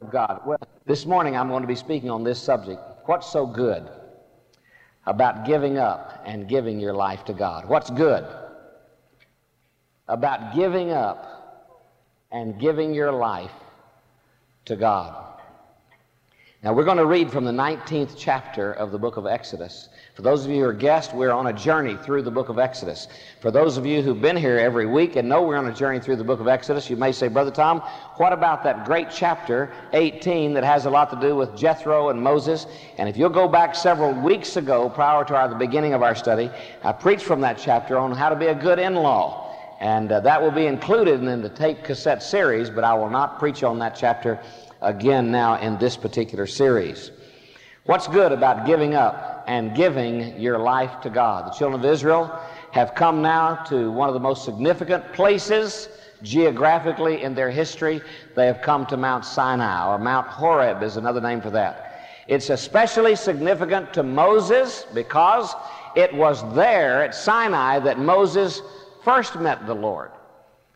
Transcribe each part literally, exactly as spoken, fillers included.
of God. Well, this morning I'm going to be speaking on this subject. What's so good about giving up and giving your life to God? What's good about giving up and giving your life to God? Now, we're going to read from the nineteenth chapter of the book of Exodus. For those of you who are guests, we're on a journey through the book of Exodus. For those of you who've been here every week and know we're on a journey through the book of Exodus, you may say, Brother Tom, what about that great chapter eighteen that has a lot to do with Jethro and Moses? And if you'll go back several weeks ago, prior to our, the beginning of our study, I preached from that chapter on how to be a good in-law. And uh, that will be included in the tape cassette series, but I will not preach on that chapter again now in this particular series. What's good about giving up and giving your life to God? The children of Israel have come now to one of the most significant places geographically in their history. They have come to Mount Sinai, or Mount Horeb is another name for that. It's especially significant to Moses because it was there at Sinai that Moses first met the Lord.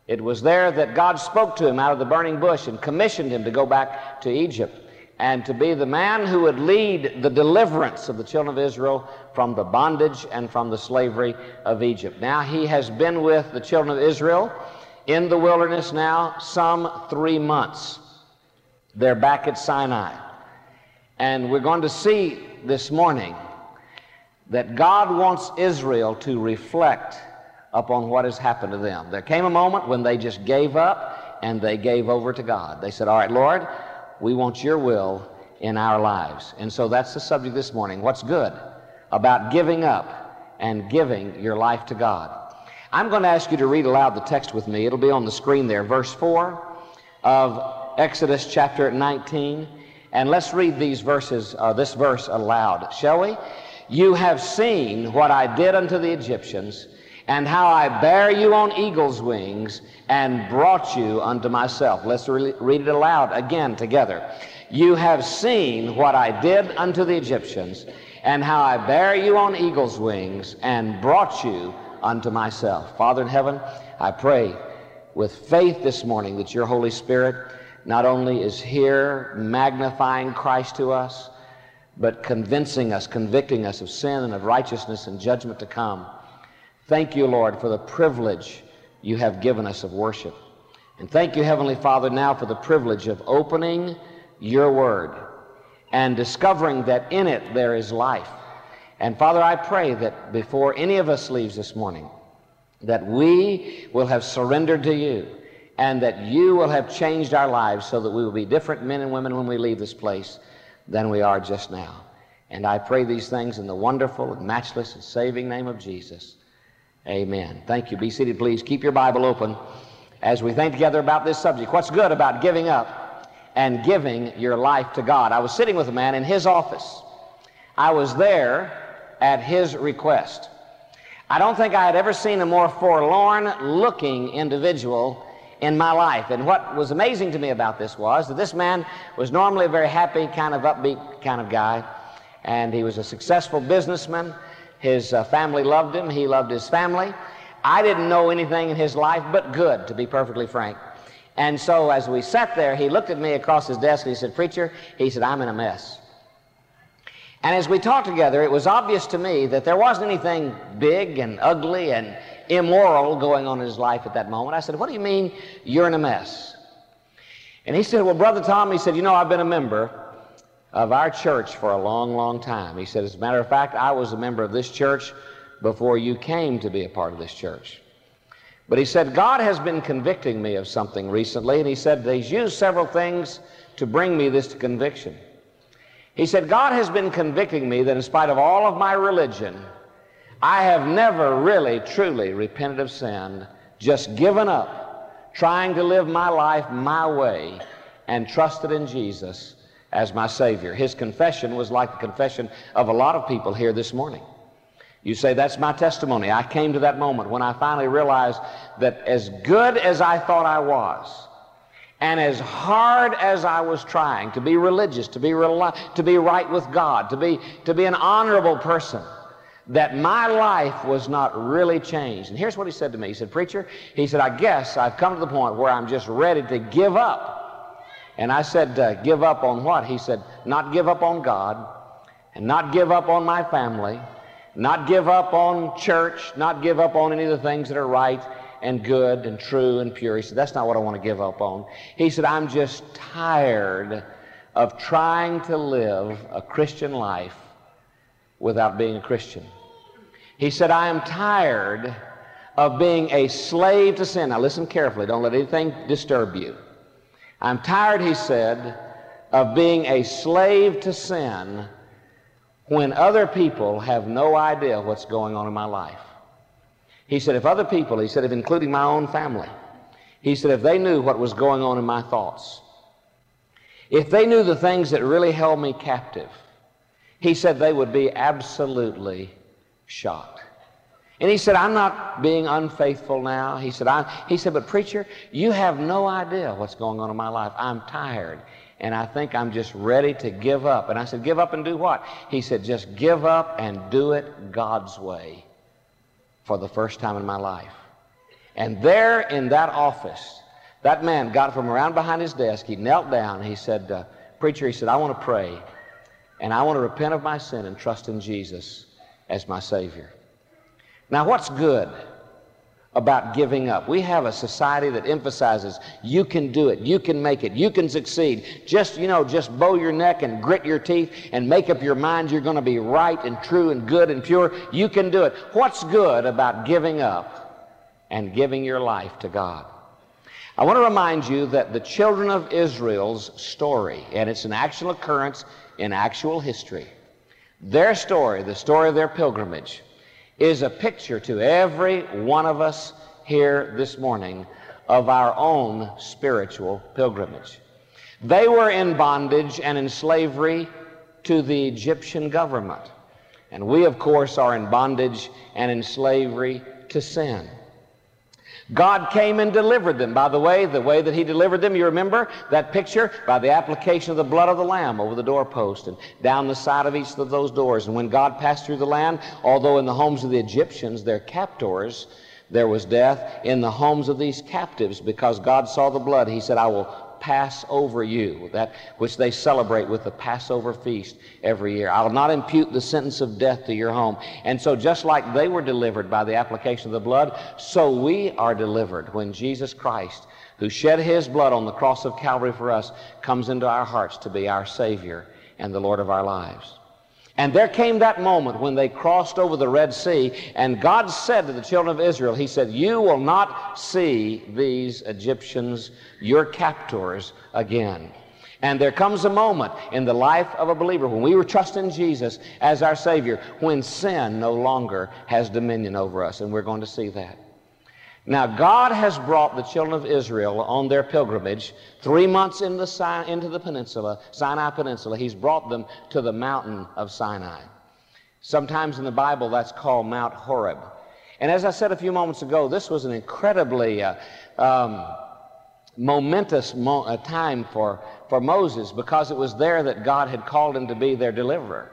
It was there that God spoke to him out of the burning bush and commissioned him to go back to Egypt and to be the man who would lead the deliverance of the children of Israel from the bondage and from the slavery of Egypt. Now he has been with the children of Israel in the wilderness now some three months. They're back at Sinai. And we're going to see this morning that God wants Israel to reflect upon what has happened to them. There came a moment when they just gave up and they gave over to God. They said, all right, Lord, we want your will in our lives. And so that's the subject this morning. What's good about giving up and giving your life to God? I'm going to ask you to read aloud the text with me. It'll be on the screen there, verse four of Exodus chapter nineteen. And let's read these verses, uh, this verse aloud, shall we? You have seen what I did unto the Egyptians, and how I bare you on eagle's wings and brought you unto myself. Let's re- read it aloud again together. You have seen what I did unto the Egyptians, and how I bare you on eagle's wings and brought you unto myself. Father in heaven, I pray with faith this morning that your Holy Spirit not only is here magnifying Christ to us, but convincing us, convicting us of sin and of righteousness and judgment to come. Thank you, Lord, for the privilege you have given us of worship. And thank you, Heavenly Father, now for the privilege of opening your word and discovering that in it there is life. And Father, I pray that before any of us leaves this morning, that we will have surrendered to you and that you will have changed our lives so that we will be different men and women when we leave this place than we are just now. And I pray these things in the wonderful and matchless and saving name of Jesus. Amen. Thank you. Be seated, please. Keep your Bible open as we think together about this subject. What's good about giving up and giving your life to God? I was sitting with a man in his office. I was there at his request. I don't think I had ever seen a more forlorn-looking individual in my life. And what was amazing to me about this was that this man was normally a very happy, kind of upbeat kind of guy, and he was a successful businessman. His uh, family loved him. He loved his family. I didn't know anything in his life but good, to be perfectly frank. And so as we sat there, he looked at me across his desk and he said, Preacher, he said, I'm in a mess. And as we talked together, it was obvious to me that there wasn't anything big and ugly and immoral going on in his life at that moment. I said, what do you mean you're in a mess? And he said, well, Brother Tom, he said, you know, I've been a member of our church for a long, long time. He said, as a matter of fact, I was a member of this church before you came to be a part of this church. But he said, God has been convicting me of something recently, and he said, he's used several things to bring me this conviction. He said, God has been convicting me that in spite of all of my religion, I have never really, truly repented of sin, just given up, trying to live my life my way, and trusted in Jesus as my Savior. His confession was like the confession of a lot of people here this morning. You say, that's my testimony. I came to that moment when I finally realized that as good as I thought I was, and as hard as I was trying to be religious, to be rel- to be right with God, to be, to be an honorable person, that my life was not really changed. And here's what he said to me. He said, Preacher, he said, I guess I've come to the point where I'm just ready to give up And I said, uh, give up on what? He said, not give up on God, and not give up on my family, not give up on church, not give up on any of the things that are right and good and true and pure. He said, that's not what I want to give up on. He said, I'm just tired of trying to live a Christian life without being a Christian. He said, I am tired of being a slave to sin. Now listen carefully, don't let anything disturb you. I'm tired, he said, of being a slave to sin when other people have no idea what's going on in my life. He said, if other people, he said, if including my own family, he said, if they knew what was going on in my thoughts, if they knew the things that really held me captive, he said they would be absolutely shocked. And he said, I'm not being unfaithful now. He said, I'm, he said, but preacher, you have no idea what's going on in my life. I'm tired, and I think I'm just ready to give up. And I said, give up and do what? He said, just give up and do it God's way for the first time in my life. And there in that office, that man got from around behind his desk. He knelt down. He said, uh, preacher, he said, I want to pray, and I want to repent of my sin and trust in Jesus as my Savior. Now, what's good about giving up? We have a society that emphasizes you can do it, you can make it, you can succeed. Just, you know, just bow your neck and grit your teeth and make up your mind you're going to be right and true and good and pure. You can do it. What's good about giving up and giving your life to God? I want to remind you that the children of Israel's story, and it's an actual occurrence in actual history, their story, the story of their pilgrimage, is a picture to every one of us here this morning of our own spiritual pilgrimage. They were in bondage and in slavery to the Egyptian government. And we, of course, are in bondage and in slavery to sin. God came and delivered them. By the way, the way that he delivered them, you remember that picture? By the application of the blood of the Lamb over the doorpost and down the side of each of those doors. And when God passed through the land, although in the homes of the Egyptians, their captors, there was death, in the homes of these captives, because God saw the blood, he said, I will pass over you, that which they celebrate with the Passover feast every year. I'll not impute the sentence of death to your home. And so just like they were delivered by the application of the blood, so we are delivered when Jesus Christ, who shed his blood on the cross of Calvary for us, comes into our hearts to be our Savior and the Lord of our lives. And there came that moment when they crossed over the Red Sea, and God said to the children of Israel, he said, you will not see these Egyptians, your captors, again. And there comes a moment in the life of a believer when we were trusting Jesus as our Savior, when sin no longer has dominion over us, and we're going to see that. Now, God has brought the children of Israel on their pilgrimage three months into the, si into the peninsula, Sinai Peninsula. He's brought them to the mountain of Sinai. Sometimes in the Bible, that's called Mount Horeb. And as I said a few moments ago, this was an incredibly uh, um, momentous mo uh, time for, for Moses, because it was there that God had called him to be their deliverer.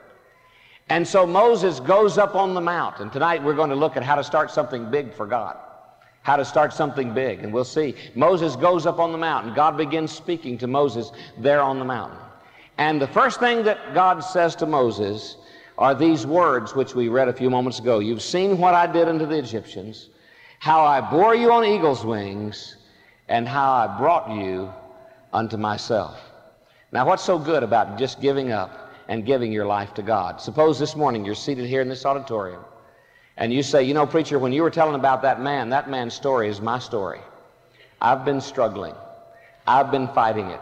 And so Moses goes up on the mount. And tonight we're going to look at how to start something big for God. How to start something big, and we'll see. Moses goes up on the mountain. God begins speaking to Moses there on the mountain. And the first thing that God says to Moses are these words which we read a few moments ago. You've seen what I did unto the Egyptians, how I bore you on eagle's wings, and how I brought you unto myself. Now, what's so good about just giving up and giving your life to God? Suppose this morning you're seated here in this auditorium, and you say, you know, preacher, when you were telling about that man, that man's story is my story. I've been struggling. I've been fighting it.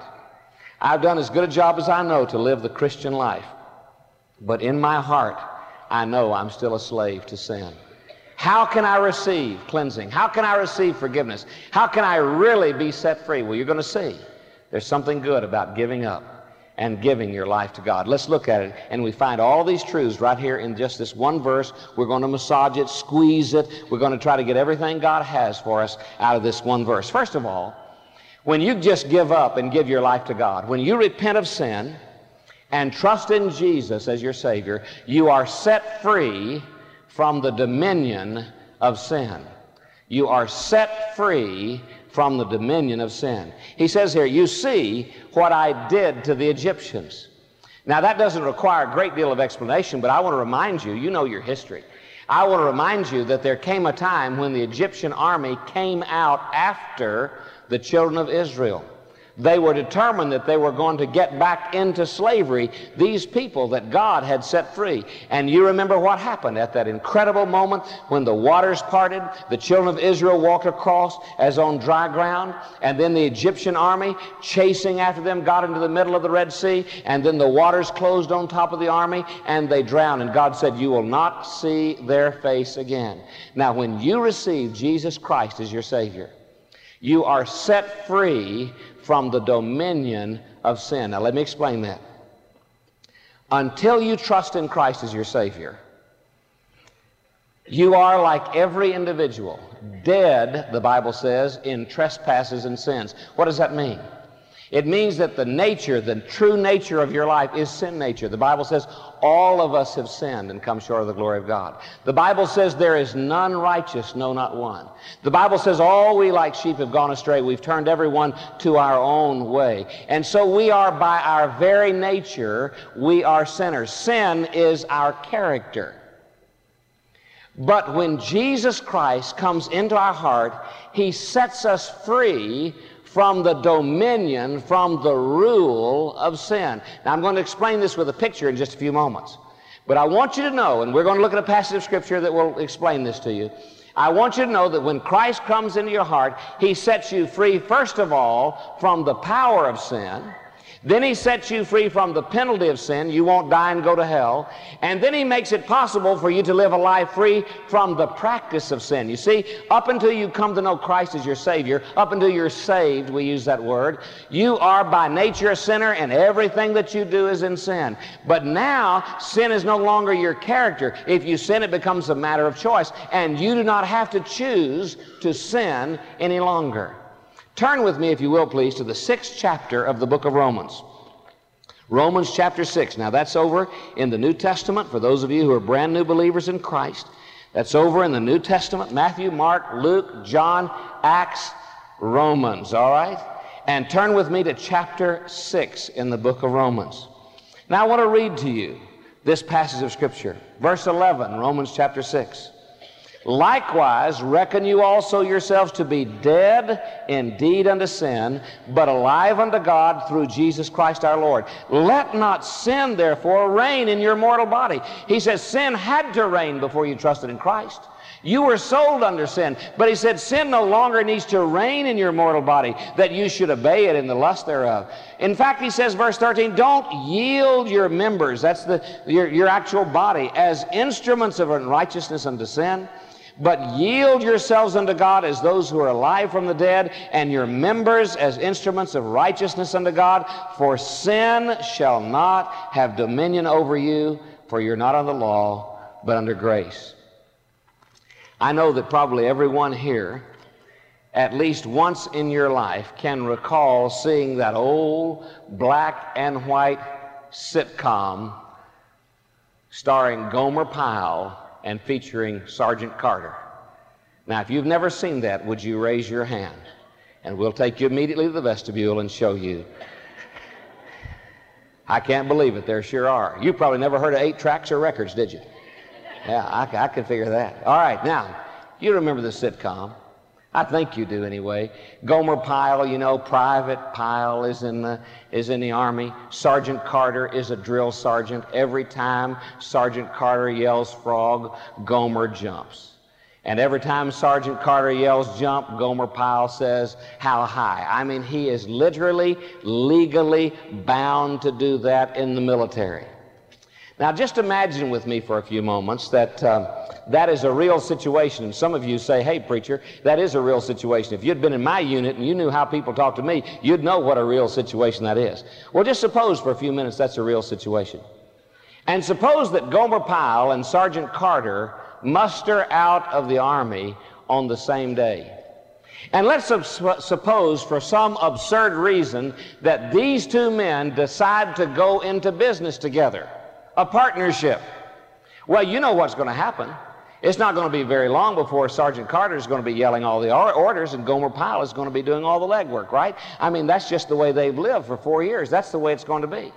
I've done as good a job as I know to live the Christian life. But in my heart, I know I'm still a slave to sin. How can I receive cleansing? How can I receive forgiveness? How can I really be set free? Well, you're going to see there's something good about giving up and giving your life to God. Let's look at it, and we find all these truths right here in just this one verse. We're going to massage it, squeeze it. We're going to try to get everything God has for us out of this one verse. First of all, when you just give up and give your life to God, when you repent of sin and trust in Jesus as your Savior, you are set free from the dominion of sin. You are set free from the dominion of sin. He says here, you see what I did to the Egyptians. Now, that doesn't require a great deal of explanation, but I want to remind you, you know your history. I want to remind you that there came a time when the Egyptian army came out after the children of Israel. They were determined that they were going to get back into slavery, these people that God had set free. And you remember what happened at that incredible moment when the waters parted, the children of Israel walked across as on dry ground, and then the Egyptian army chasing after them got into the middle of the Red Sea, and then the waters closed on top of the army, and they drowned. And God said, you will not see their face again. Now, when you receive Jesus Christ as your Savior, you are set free from the dominion of sin. Now, let me explain that. Until you trust in Christ as your Savior, you are like every individual, dead, the Bible says, in trespasses and sins. What does that mean? It means that the nature, the true nature of your life is sin nature. The Bible says all of us have sinned and come short of the glory of God. The Bible says there is none righteous, no, not one. The Bible says all we like sheep have gone astray. We've turned everyone to our own way. And so we are, by our very nature, we are sinners. Sin is our character. But when Jesus Christ comes into our heart, He sets us free from the dominion, from the rule of sin. Now, I'm going to explain this with a picture in just a few moments. But I want you to know, and we're going to look at a passage of Scripture that will explain this to you. I want you to know that when Christ comes into your heart, He sets you free, first of all, from the power of sin. Then He sets you free from the penalty of sin. You won't die and go to hell. And then He makes it possible for you to live a life free from the practice of sin. You see, up until you come to know Christ as your Savior, up until you're saved, we use that word, you are by nature a sinner, and everything that you do is in sin. But now, sin is no longer your character. If you sin, it becomes a matter of choice, and you do not have to choose to sin any longer. Turn with me, if you will, please, to the sixth chapter of the book of Romans. Romans chapter six. Now, that's over in the New Testament for those of you who are brand new believers in Christ. That's over in the New Testament, Matthew, Mark, Luke, John, Acts, Romans, all right? And turn with me to chapter six in the book of Romans. Now, I want to read to you this passage of Scripture, verse eleven, Romans chapter six. Likewise, reckon you also yourselves to be dead indeed unto sin, but alive unto God through Jesus Christ our Lord. Let not sin, therefore, reign in your mortal body. He says sin had to reign before you trusted in Christ. You were sold under sin, but He said sin no longer needs to reign in your mortal body, that you should obey it in the lust thereof. In fact, He says, verse thirteen, don't yield your members, that's the, your, your actual body, as instruments of unrighteousness unto sin, but yield yourselves unto God as those who are alive from the dead, and your members as instruments of righteousness unto God, for sin shall not have dominion over you, for you're not under law, but under grace. I know that probably everyone here, at least once in your life, can recall seeing that old black and white sitcom starring Gomer Pyle and featuring Sergeant Carter. Now, if you've never seen that, would you raise your hand? And we'll take you immediately to the vestibule and show you. I can't believe it, there sure are. You probably never heard of eight tracks or records, did you? Yeah, I, I can figure that. All right, now, you remember the sitcom. I think you do anyway. Gomer Pyle, you know, Private Pyle is in the, is in the Army. Sergeant Carter is a drill sergeant. Every time Sergeant Carter yells frog, Gomer jumps. And every time Sergeant Carter yells jump, Gomer Pyle says, how high? I mean, he is literally, legally bound to do that in the military. Now, just imagine with me for a few moments that um, that is a real situation. And some of you say, hey, preacher, that is a real situation. If you'd been in my unit and you knew how people talk to me, you'd know what a real situation that is. Well, just suppose for a few minutes that's a real situation. And suppose that Gomer Pyle and Sergeant Carter muster out of the Army on the same day. And let's suppose for some absurd reason that these two men decide to go into business together. A partnership. Well, you know what's going to happen. It's not going to be very long before Sergeant Carter is going to be yelling all the orders and Gomer Pyle is going to be doing all the legwork, right? I mean, that's just the way they've lived for four years. That's the way it's going to be.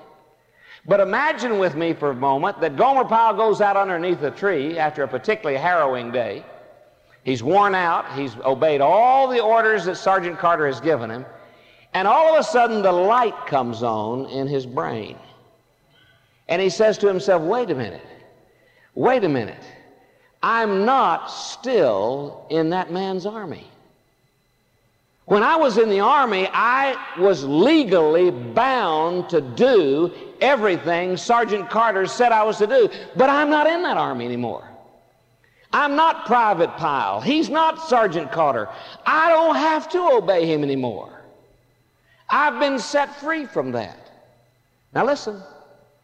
But imagine with me for a moment that Gomer Pyle goes out underneath a tree after a particularly harrowing day. He's worn out. He's obeyed all the orders that Sergeant Carter has given him. And all of a sudden, the light comes on in his brain. And he says to himself, wait a minute. Wait a minute. I'm not still in that man's army. When I was in the army, I was legally bound to do everything Sergeant Carter said I was to do. But I'm not in that army anymore. I'm not Private Pyle. He's not Sergeant Carter. I don't have to obey him anymore. I've been set free from that. Now listen.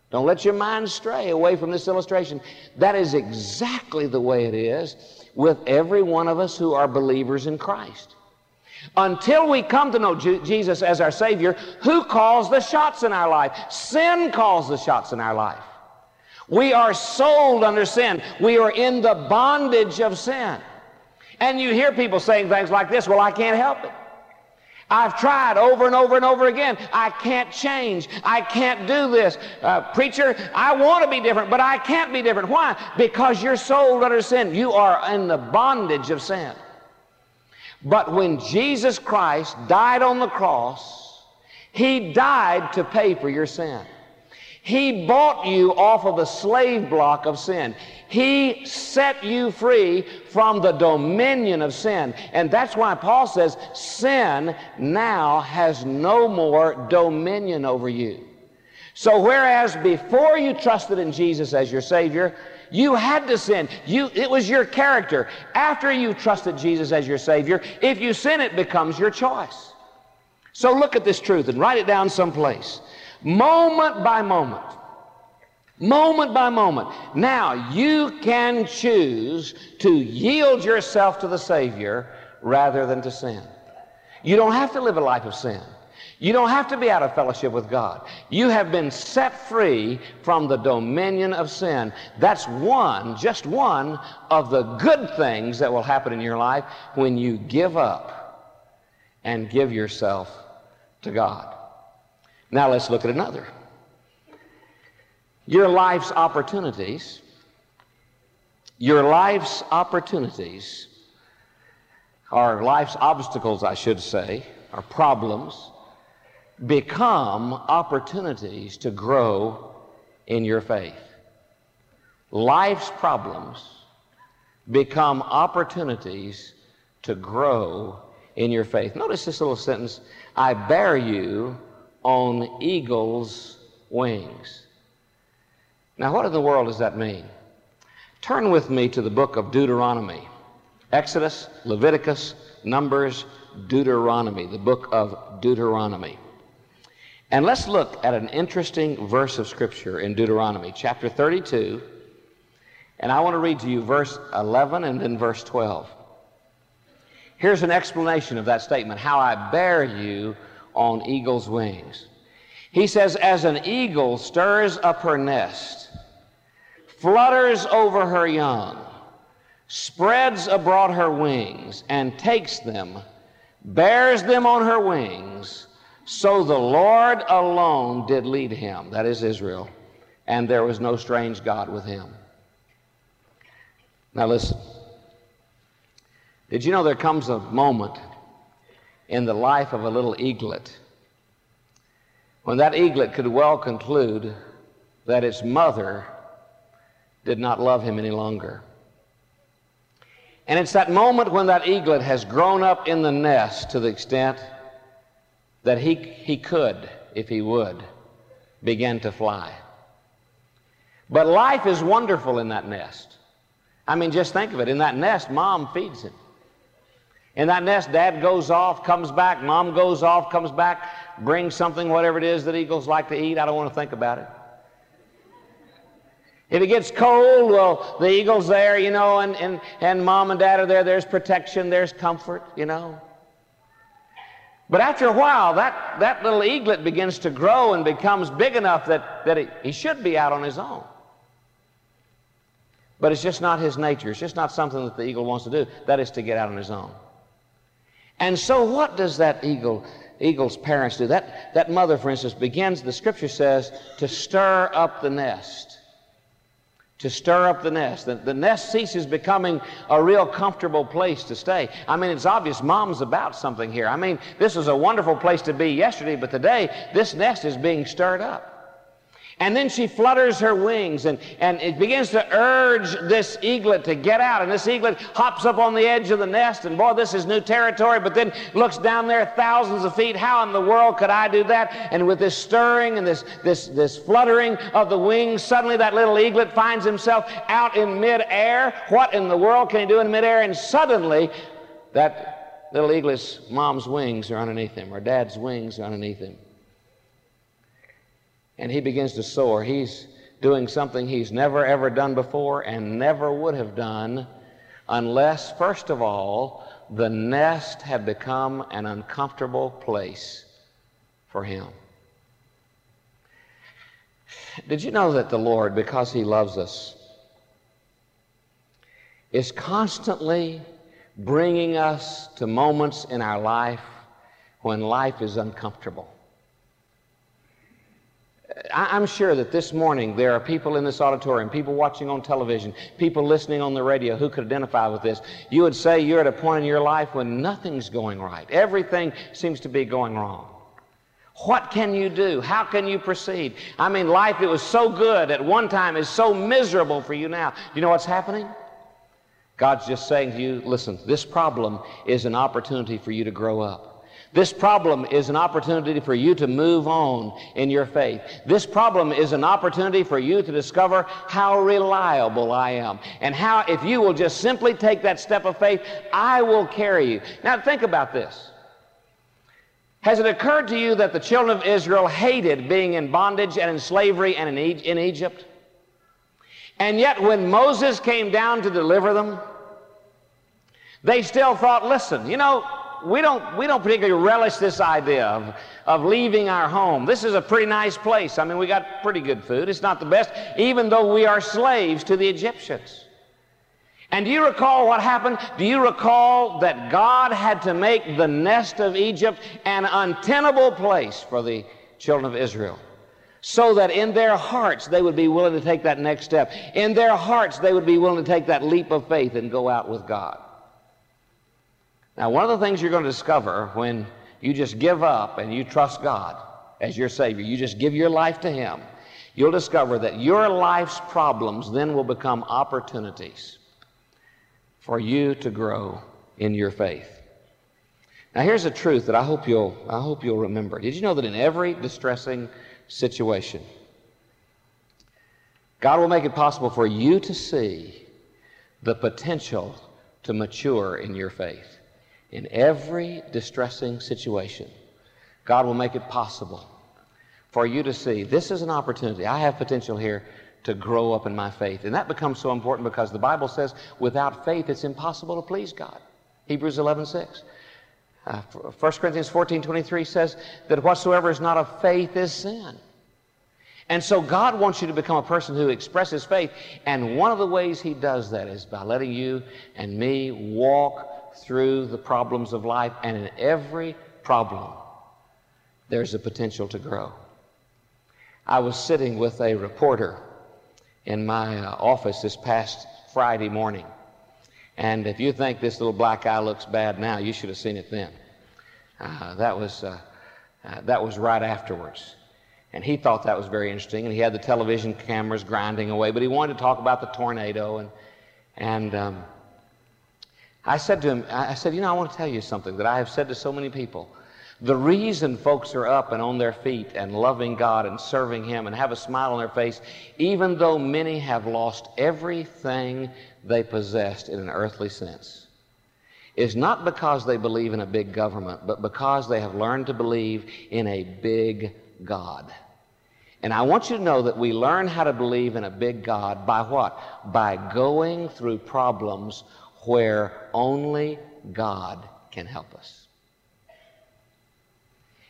Don't let your mind stray away from this illustration. That is exactly the way it is with every one of us who are believers in Christ. Until we come to know Jesus as our Savior, who calls the shots in our life? Sin calls the shots in our life. We are sold under sin. We are in the bondage of sin. And you hear people saying things like this, well, I can't help it. I've tried over and over and over again. I can't change. I can't do this. Uh, preacher, I want to be different, but I can't be different. Why? Because you're sold under sin. You are in the bondage of sin. But when Jesus Christ died on the cross, He died to pay for your sin. He bought you off of the slave block of sin. He set you free from the dominion of sin. And that's why Paul says, sin now has no more dominion over you. So whereas before you trusted in Jesus as your Savior, you had to sin. You, it was your character. After you trusted Jesus as your Savior, if you sin, it becomes your choice. So look at this truth and write it down someplace. Moment by moment, moment by moment. Now you can choose to yield yourself to the Savior rather than to sin. You don't have to live a life of sin. You don't have to be out of fellowship with God. You have been set free from the dominion of sin. That's one, just one of the good things that will happen in your life when you give up and give yourself to God. Now let's look at another. Your life's opportunities, your life's opportunities, or life's obstacles, I should say, or problems, become opportunities to grow in your faith. Life's problems become opportunities to grow in your faith. Notice this little sentence, I bear you on eagle's wings. Now, what in the world does that mean? Turn with me to the book of Deuteronomy. Exodus, Leviticus, Numbers, Deuteronomy, the book of Deuteronomy. And let's look at an interesting verse of Scripture in Deuteronomy, chapter thirty-two. And I want to read to you verse eleven and then verse twelve. Here's an explanation of that statement, how I bear you on eagle's wings. He says, as an eagle stirs up her nest, flutters over her young, spreads abroad her wings, and takes them, bears them on her wings, so the Lord alone did lead him, that is Israel, and there was no strange God with him. Now listen, did you know there comes a moment in the life of a little eaglet when that eaglet could well conclude that its mother did not love him any longer. And it's that moment when that eaglet has grown up in the nest to the extent that he, he could, if he would, begin to fly. But life is wonderful in that nest. I mean, just think of it. In that nest, Mom feeds him. In that nest, Dad goes off, comes back, Mom goes off, comes back, brings something, whatever it is that eagles like to eat. I don't want to think about it. If it gets cold, well, the eagle's there, you know, and, and, and Mom and Dad are there. There's protection, there's comfort, you know. But after a while, that, that little eaglet begins to grow and becomes big enough that, that he, he should be out on his own. But it's just not his nature. It's just not something that the eagle wants to do. That is to get out on his own. And so what does that eagle, eagle's parents do? That, that mother, for instance, begins, the scripture says, to stir up the nest. To stir up the nest. The, the nest ceases becoming a real comfortable place to stay. I mean, it's obvious mom's about something here. I mean, this is a wonderful place to be yesterday, but today this nest is being stirred up. And then she flutters her wings, and, and it begins to urge this eaglet to get out. And this eaglet hops up on the edge of the nest, and boy, this is new territory, but then looks down there thousands of feet. How in the world could I do that? And with this stirring and this, this, this fluttering of the wings, suddenly that little eaglet finds himself out in midair. What in the world can he do in midair? And suddenly that little eaglet's mom's wings are underneath him, or dad's wings are underneath him. And he begins to soar. He's doing something he's never, ever done before and never would have done unless, first of all, the nest had become an uncomfortable place for him. Did you know that the Lord, because he loves us, is constantly bringing us to moments in our life when life is uncomfortable? I'm sure that this morning there are people in this auditorium, people watching on television, people listening on the radio who could identify with this. You would say you're at a point in your life when nothing's going right. Everything seems to be going wrong. What can you do? How can you proceed? I mean, life that was so good at one time is so miserable for you now. You know what's happening? God's just saying to you, listen, this problem is an opportunity for you to grow up. This problem is an opportunity for you to move on in your faith. This problem is an opportunity for you to discover how reliable I am and how, if you will just simply take that step of faith, I will carry you. Now, think about this. Has it occurred to you that the children of Israel hated being in bondage and in slavery and in, e- in Egypt? And yet, when Moses came down to deliver them, they still thought, listen, you know, We don't, we don't particularly relish this idea of, of leaving our home. This is a pretty nice place. I mean, we got pretty good food. It's not the best, even though we are slaves to the Egyptians. And do you recall what happened? Do you recall that God had to make the nest of Egypt an untenable place for the children of Israel? So that in their hearts they would be willing to take that next step. In their hearts they would be willing to take that leap of faith and go out with God. Now, one of the things you're going to discover when you just give up and you trust God as your Savior, you just give your life to Him, you'll discover that your life's problems then will become opportunities for you to grow in your faith. Now, here's a truth that I hope you'll, I hope you'll remember. Did you know that in every distressing situation, God will make it possible for you to see the potential to mature in your faith? In every distressing situation, God will make it possible for you to see, this is an opportunity. I have potential here to grow up in my faith. And that becomes so important because the Bible says, without faith, it's impossible to please God. Hebrews eleven six. Uh, First Corinthians fourteen twenty-three says that whatsoever is not of faith is sin. And so God wants you to become a person who expresses faith. And one of the ways He does that is by letting you and me walk through the problems of life, and in every problem, there's a potential to grow. I was sitting with a reporter in my uh, office this past Friday morning, and if you think this little black eye looks bad now, you should have seen it then. Uh, that was, uh, uh, that was right afterwards. And he thought that was very interesting, and he had the television cameras grinding away, but he wanted to talk about the tornado, and, and um, I said to him, I said, you know, I want to tell you something that I have said to so many people. The reason folks are up and on their feet and loving God and serving Him and have a smile on their face, even though many have lost everything they possessed in an earthly sense, is not because they believe in a big government, but because they have learned to believe in a big God. And I want you to know that we learn how to believe in a big God by what? By going through problems where only God can help us.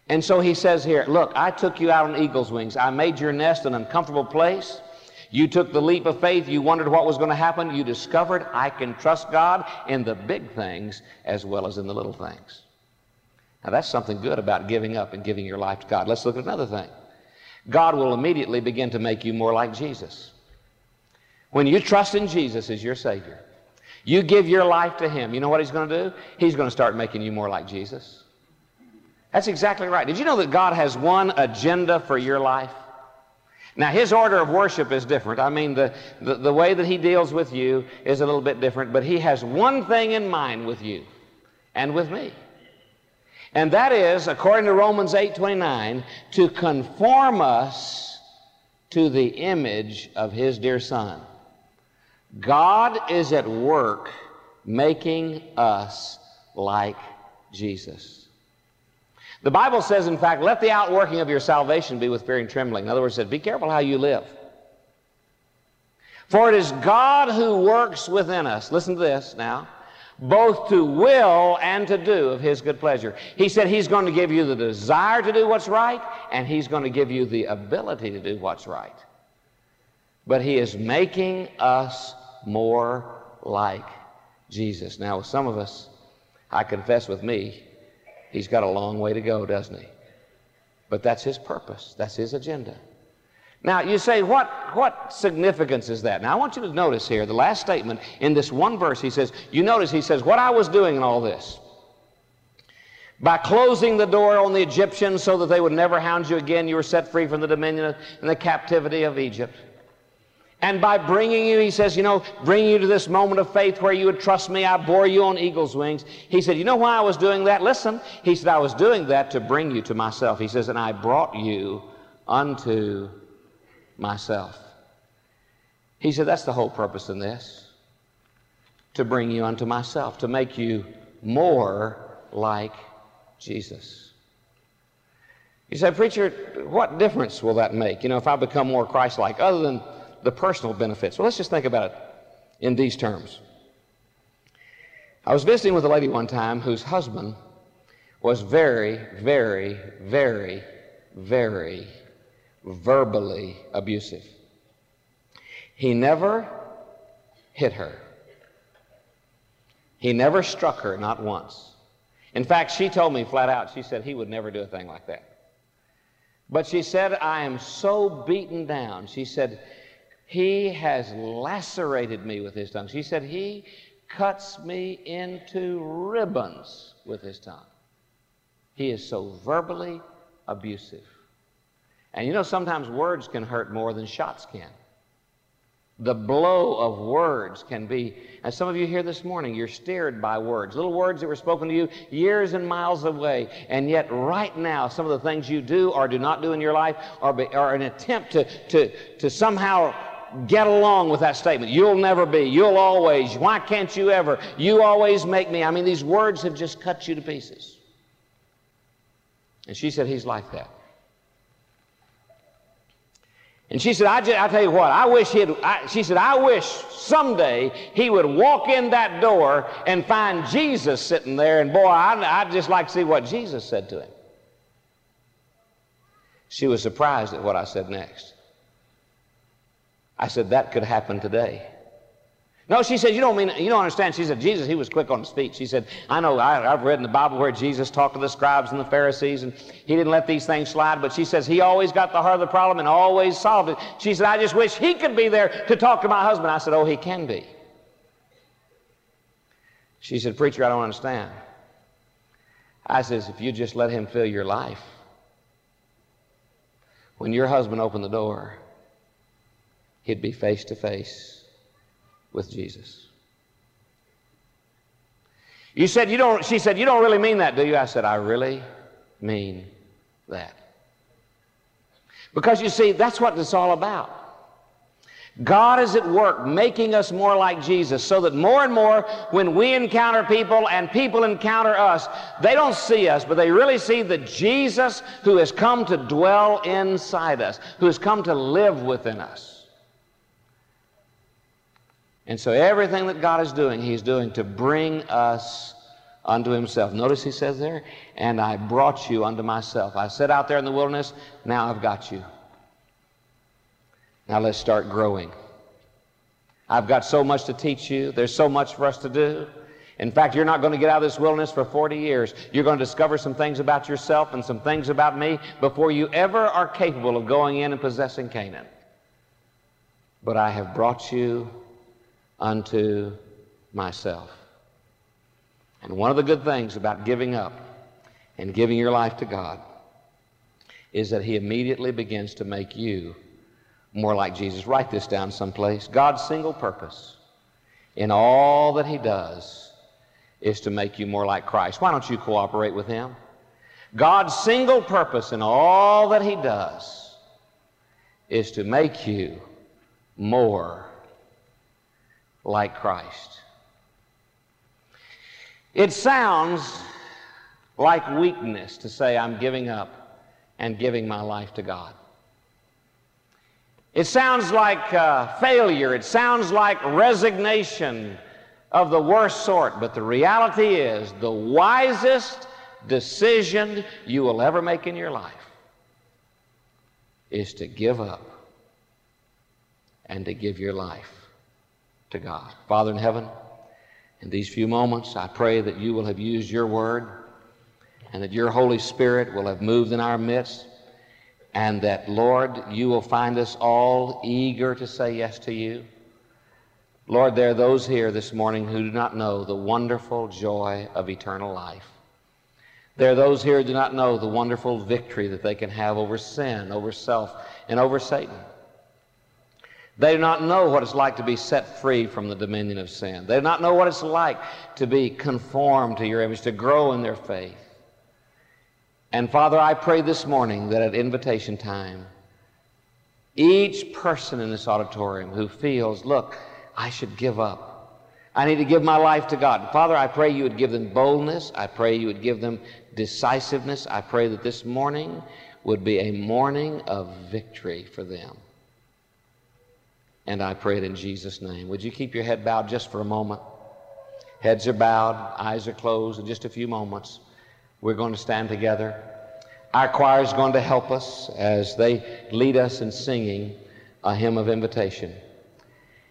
And so He says here, look, I took you out on eagle's wings. I made your nest an uncomfortable place. You took the leap of faith. You wondered what was going to happen. You discovered I can trust God in the big things as well as in the little things. Now, that's something good about giving up and giving your life to God. Let's look at another thing. God will immediately begin to make you more like Jesus. When you trust in Jesus as your Savior, you give your life to Him, you know what He's going to do? He's going to start making you more like Jesus. That's exactly right. Did you know that God has one agenda for your life? Now, His order of worship is different. I mean, the, the, the way that He deals with you is a little bit different, but He has one thing in mind with you and with me. And that is, according to Romans eight twenty-nine, to conform us to the image of His dear Son. God is at work making us like Jesus. The Bible says, in fact, let the outworking of your salvation be with fear and trembling. In other words, it said, be careful how you live. For it is God who works within us. Listen to this now. Both to will and to do of His good pleasure. He said He's going to give you the desire to do what's right, and He's going to give you the ability to do what's right. But He is making us more like Jesus. Now, with some of us, I confess with me, He's got a long way to go, doesn't He? But that's His purpose. That's His agenda. Now, you say, what, what significance is that? Now, I want you to notice here, the last statement in this one verse, he says, you notice he says, what I was doing in all this, by closing the door on the Egyptians so that they would never hound you again, you were set free from the dominion and the captivity of Egypt. And by bringing you, he says, you know, bringing you to this moment of faith where you would trust me, I bore you on eagle's wings. He said, you know why I was doing that? Listen, he said, I was doing that to bring you to myself. He says, and I brought you unto myself. He said, that's the whole purpose in this, to bring you unto myself, to make you more like Jesus. You say, preacher, what difference will that make? You know, if I become more Christ-like, other than the personal benefits. Well, let's just think about it in these terms. I was visiting with a lady one time whose husband was very, very, very, very verbally abusive. He never hit her. He never struck her, not once. In fact, she told me flat out, she said he would never do a thing like that. But she said, I am so beaten down. She said, he has lacerated me with his tongue. She said, he cuts me into ribbons with his tongue. He is so verbally abusive. And you know, sometimes words can hurt more than shots can. The blow of words can be, as some of you here this morning, you're steered by words, little words that were spoken to you years and miles away, and yet right now some of the things you do or do not do in your life are, be, are an attempt to, to, to somehow get along with that statement. You'll never be, you'll always, why can't you ever, you always make me. I mean, these words have just cut you to pieces. And she said, he's like that. And she said, I, just, I tell you what, I wish he'd, I, she said, I wish someday he would walk in that door and find Jesus sitting there, and boy, I, I'd just like to see what Jesus said to him. She was surprised at what I said next. I said, that could happen today. No, she said, you don't mean, you don't understand. She said, Jesus, he was quick on his feet. She said, I know, I, I've read in the Bible where Jesus talked to the scribes and the Pharisees, and he didn't let these things slide, but she says, he always got the heart of the problem and always solved it. She said, I just wish he could be there to talk to my husband. I said, oh, he can be. She said, preacher, I don't understand. I says, if you just let him fill your life, when your husband opened the door, he'd be face to face with Jesus. You said you don't, she said, you don't really mean that, do you? I said, I really mean that. Because you see, that's what it's all about. God is at work making us more like Jesus, so that more and more when we encounter people and people encounter us, they don't see us, but they really see the Jesus who has come to dwell inside us, who has come to live within us. And so everything that God is doing, He's doing to bring us unto Himself. Notice He says there, and I brought you unto myself. I set out there in the wilderness, now I've got you. Now let's start growing. I've got so much to teach you. There's so much for us to do. In fact, you're not going to get out of this wilderness for forty years. You're going to discover some things about yourself and some things about me before you ever are capable of going in and possessing Canaan. But I have brought you unto myself. And one of the good things about giving up and giving your life to God is that He immediately begins to make you more like Jesus. Write this down someplace. God's single purpose in all that He does is to make you more like Christ. Why don't you cooperate with Him? God's single purpose in all that He does is to make you more like Christ. It sounds like weakness to say, I'm giving up and giving my life to God. It sounds like uh, failure. It sounds like resignation of the worst sort. But the reality is the wisest decision you will ever make in your life is to give up and to give your life to God. Father in heaven, in these few moments, I pray that you will have used your word and that your Holy Spirit will have moved in our midst, and that, Lord, you will find us all eager to say yes to you. Lord, there are those here this morning who do not know the wonderful joy of eternal life. There are those here who do not know the wonderful victory that they can have over sin, over self, and over Satan. They do not know what it's like to be set free from the dominion of sin. They do not know what it's like to be conformed to your image, to grow in their faith. And Father, I pray this morning that at invitation time, each person in this auditorium who feels, look, I should give up, I need to give my life to God. Father, I pray you would give them boldness. I pray you would give them decisiveness. I pray that this morning would be a morning of victory for them. And I pray it in Jesus' name. Would you keep your head bowed just for a moment? Heads are bowed, eyes are closed. In just a few moments, we're going to stand together. Our choir is going to help us as they lead us in singing a hymn of invitation.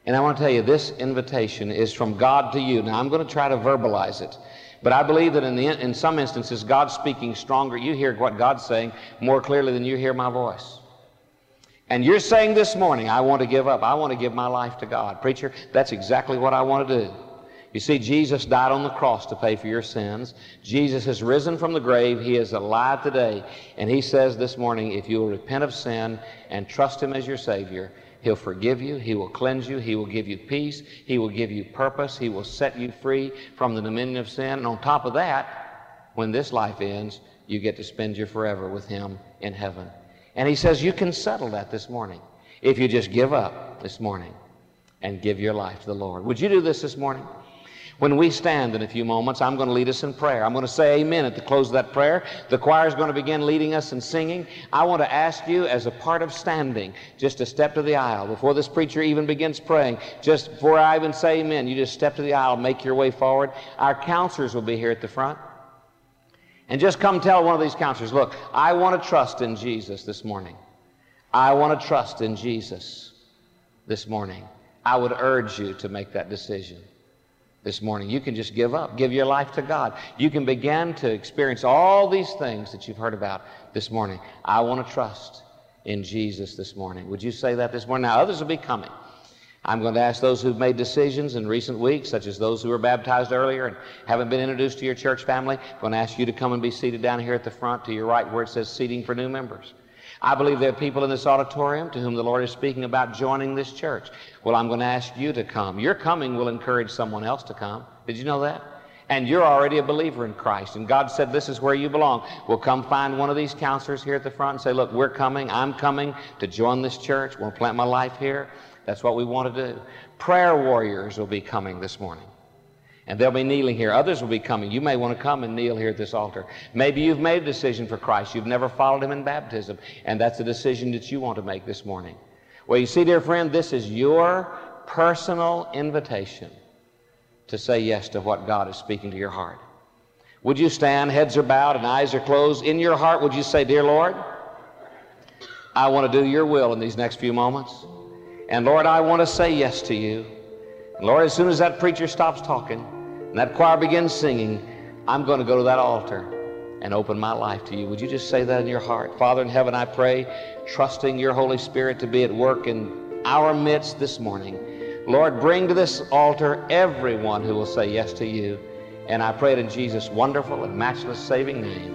And I want to tell you, this invitation is from God to you. Now, I'm going to try to verbalize it, but I believe that in, the, in some instances, God's speaking stronger. You hear what God's saying more clearly than you hear my voice. And you're saying this morning, I want to give up. I want to give my life to God. Preacher, that's exactly what I want to do. You see, Jesus died on the cross to pay for your sins. Jesus has risen from the grave. He is alive today. And He says this morning, if you will repent of sin and trust Him as your Savior, He'll forgive you. He will cleanse you. He will give you peace. He will give you purpose. He will set you free from the dominion of sin. And on top of that, when this life ends, you get to spend your forever with Him in heaven. And He says you can settle that this morning if you just give up this morning and give your life to the Lord. Would you do this this morning? When we stand in a few moments, I'm going to lead us in prayer. I'm going to say amen at the close of that prayer. The choir is going to begin leading us in singing. I want to ask you, as a part of standing, just to step to the aisle. Before this preacher even begins praying, just before I even say amen, you just step to the aisle, make your way forward. Our counselors will be here at the front. And just come tell one of these counselors, look, I want to trust in Jesus this morning. I want to trust in Jesus this morning. I would urge you to make that decision this morning. You can just give up. Give your life to God. You can begin to experience all these things that you've heard about this morning. I want to trust in Jesus this morning. Would you say that this morning? Now, others will be coming. I'm going to ask those who've made decisions in recent weeks, such as those who were baptized earlier and haven't been introduced to your church family, I'm going to ask you to come and be seated down here at the front to your right where it says seating for new members. I believe there are people in this auditorium to whom the Lord is speaking about joining this church. Well, I'm going to ask you to come. Your coming will encourage someone else to come. Did you know that? And you're already a believer in Christ. And God said, this is where you belong. Well, come find one of these counselors here at the front and say, look, we're coming. I'm coming to join this church. I want to plant my life here. That's what we want to do. Prayer warriors will be coming this morning, and they'll be kneeling here. Others will be coming. You may want to come and kneel here at this altar. Maybe you've made a decision for Christ. You've never followed Him in baptism, and that's a decision that you want to make this morning. Well, you see, dear friend, this is your personal invitation to say yes to what God is speaking to your heart. Would you stand, heads are bowed and eyes are closed. In your heart, would you say, dear Lord, I want to do your will in these next few moments. And Lord, I want to say yes to you. And Lord, as soon as that preacher stops talking and that choir begins singing, I'm going to go to that altar and open my life to you. Would you just say that in your heart? Father in heaven, I pray, trusting your Holy Spirit to be at work in our midst this morning. Lord, bring to this altar everyone who will say yes to you. And I pray it in Jesus' wonderful and matchless saving name.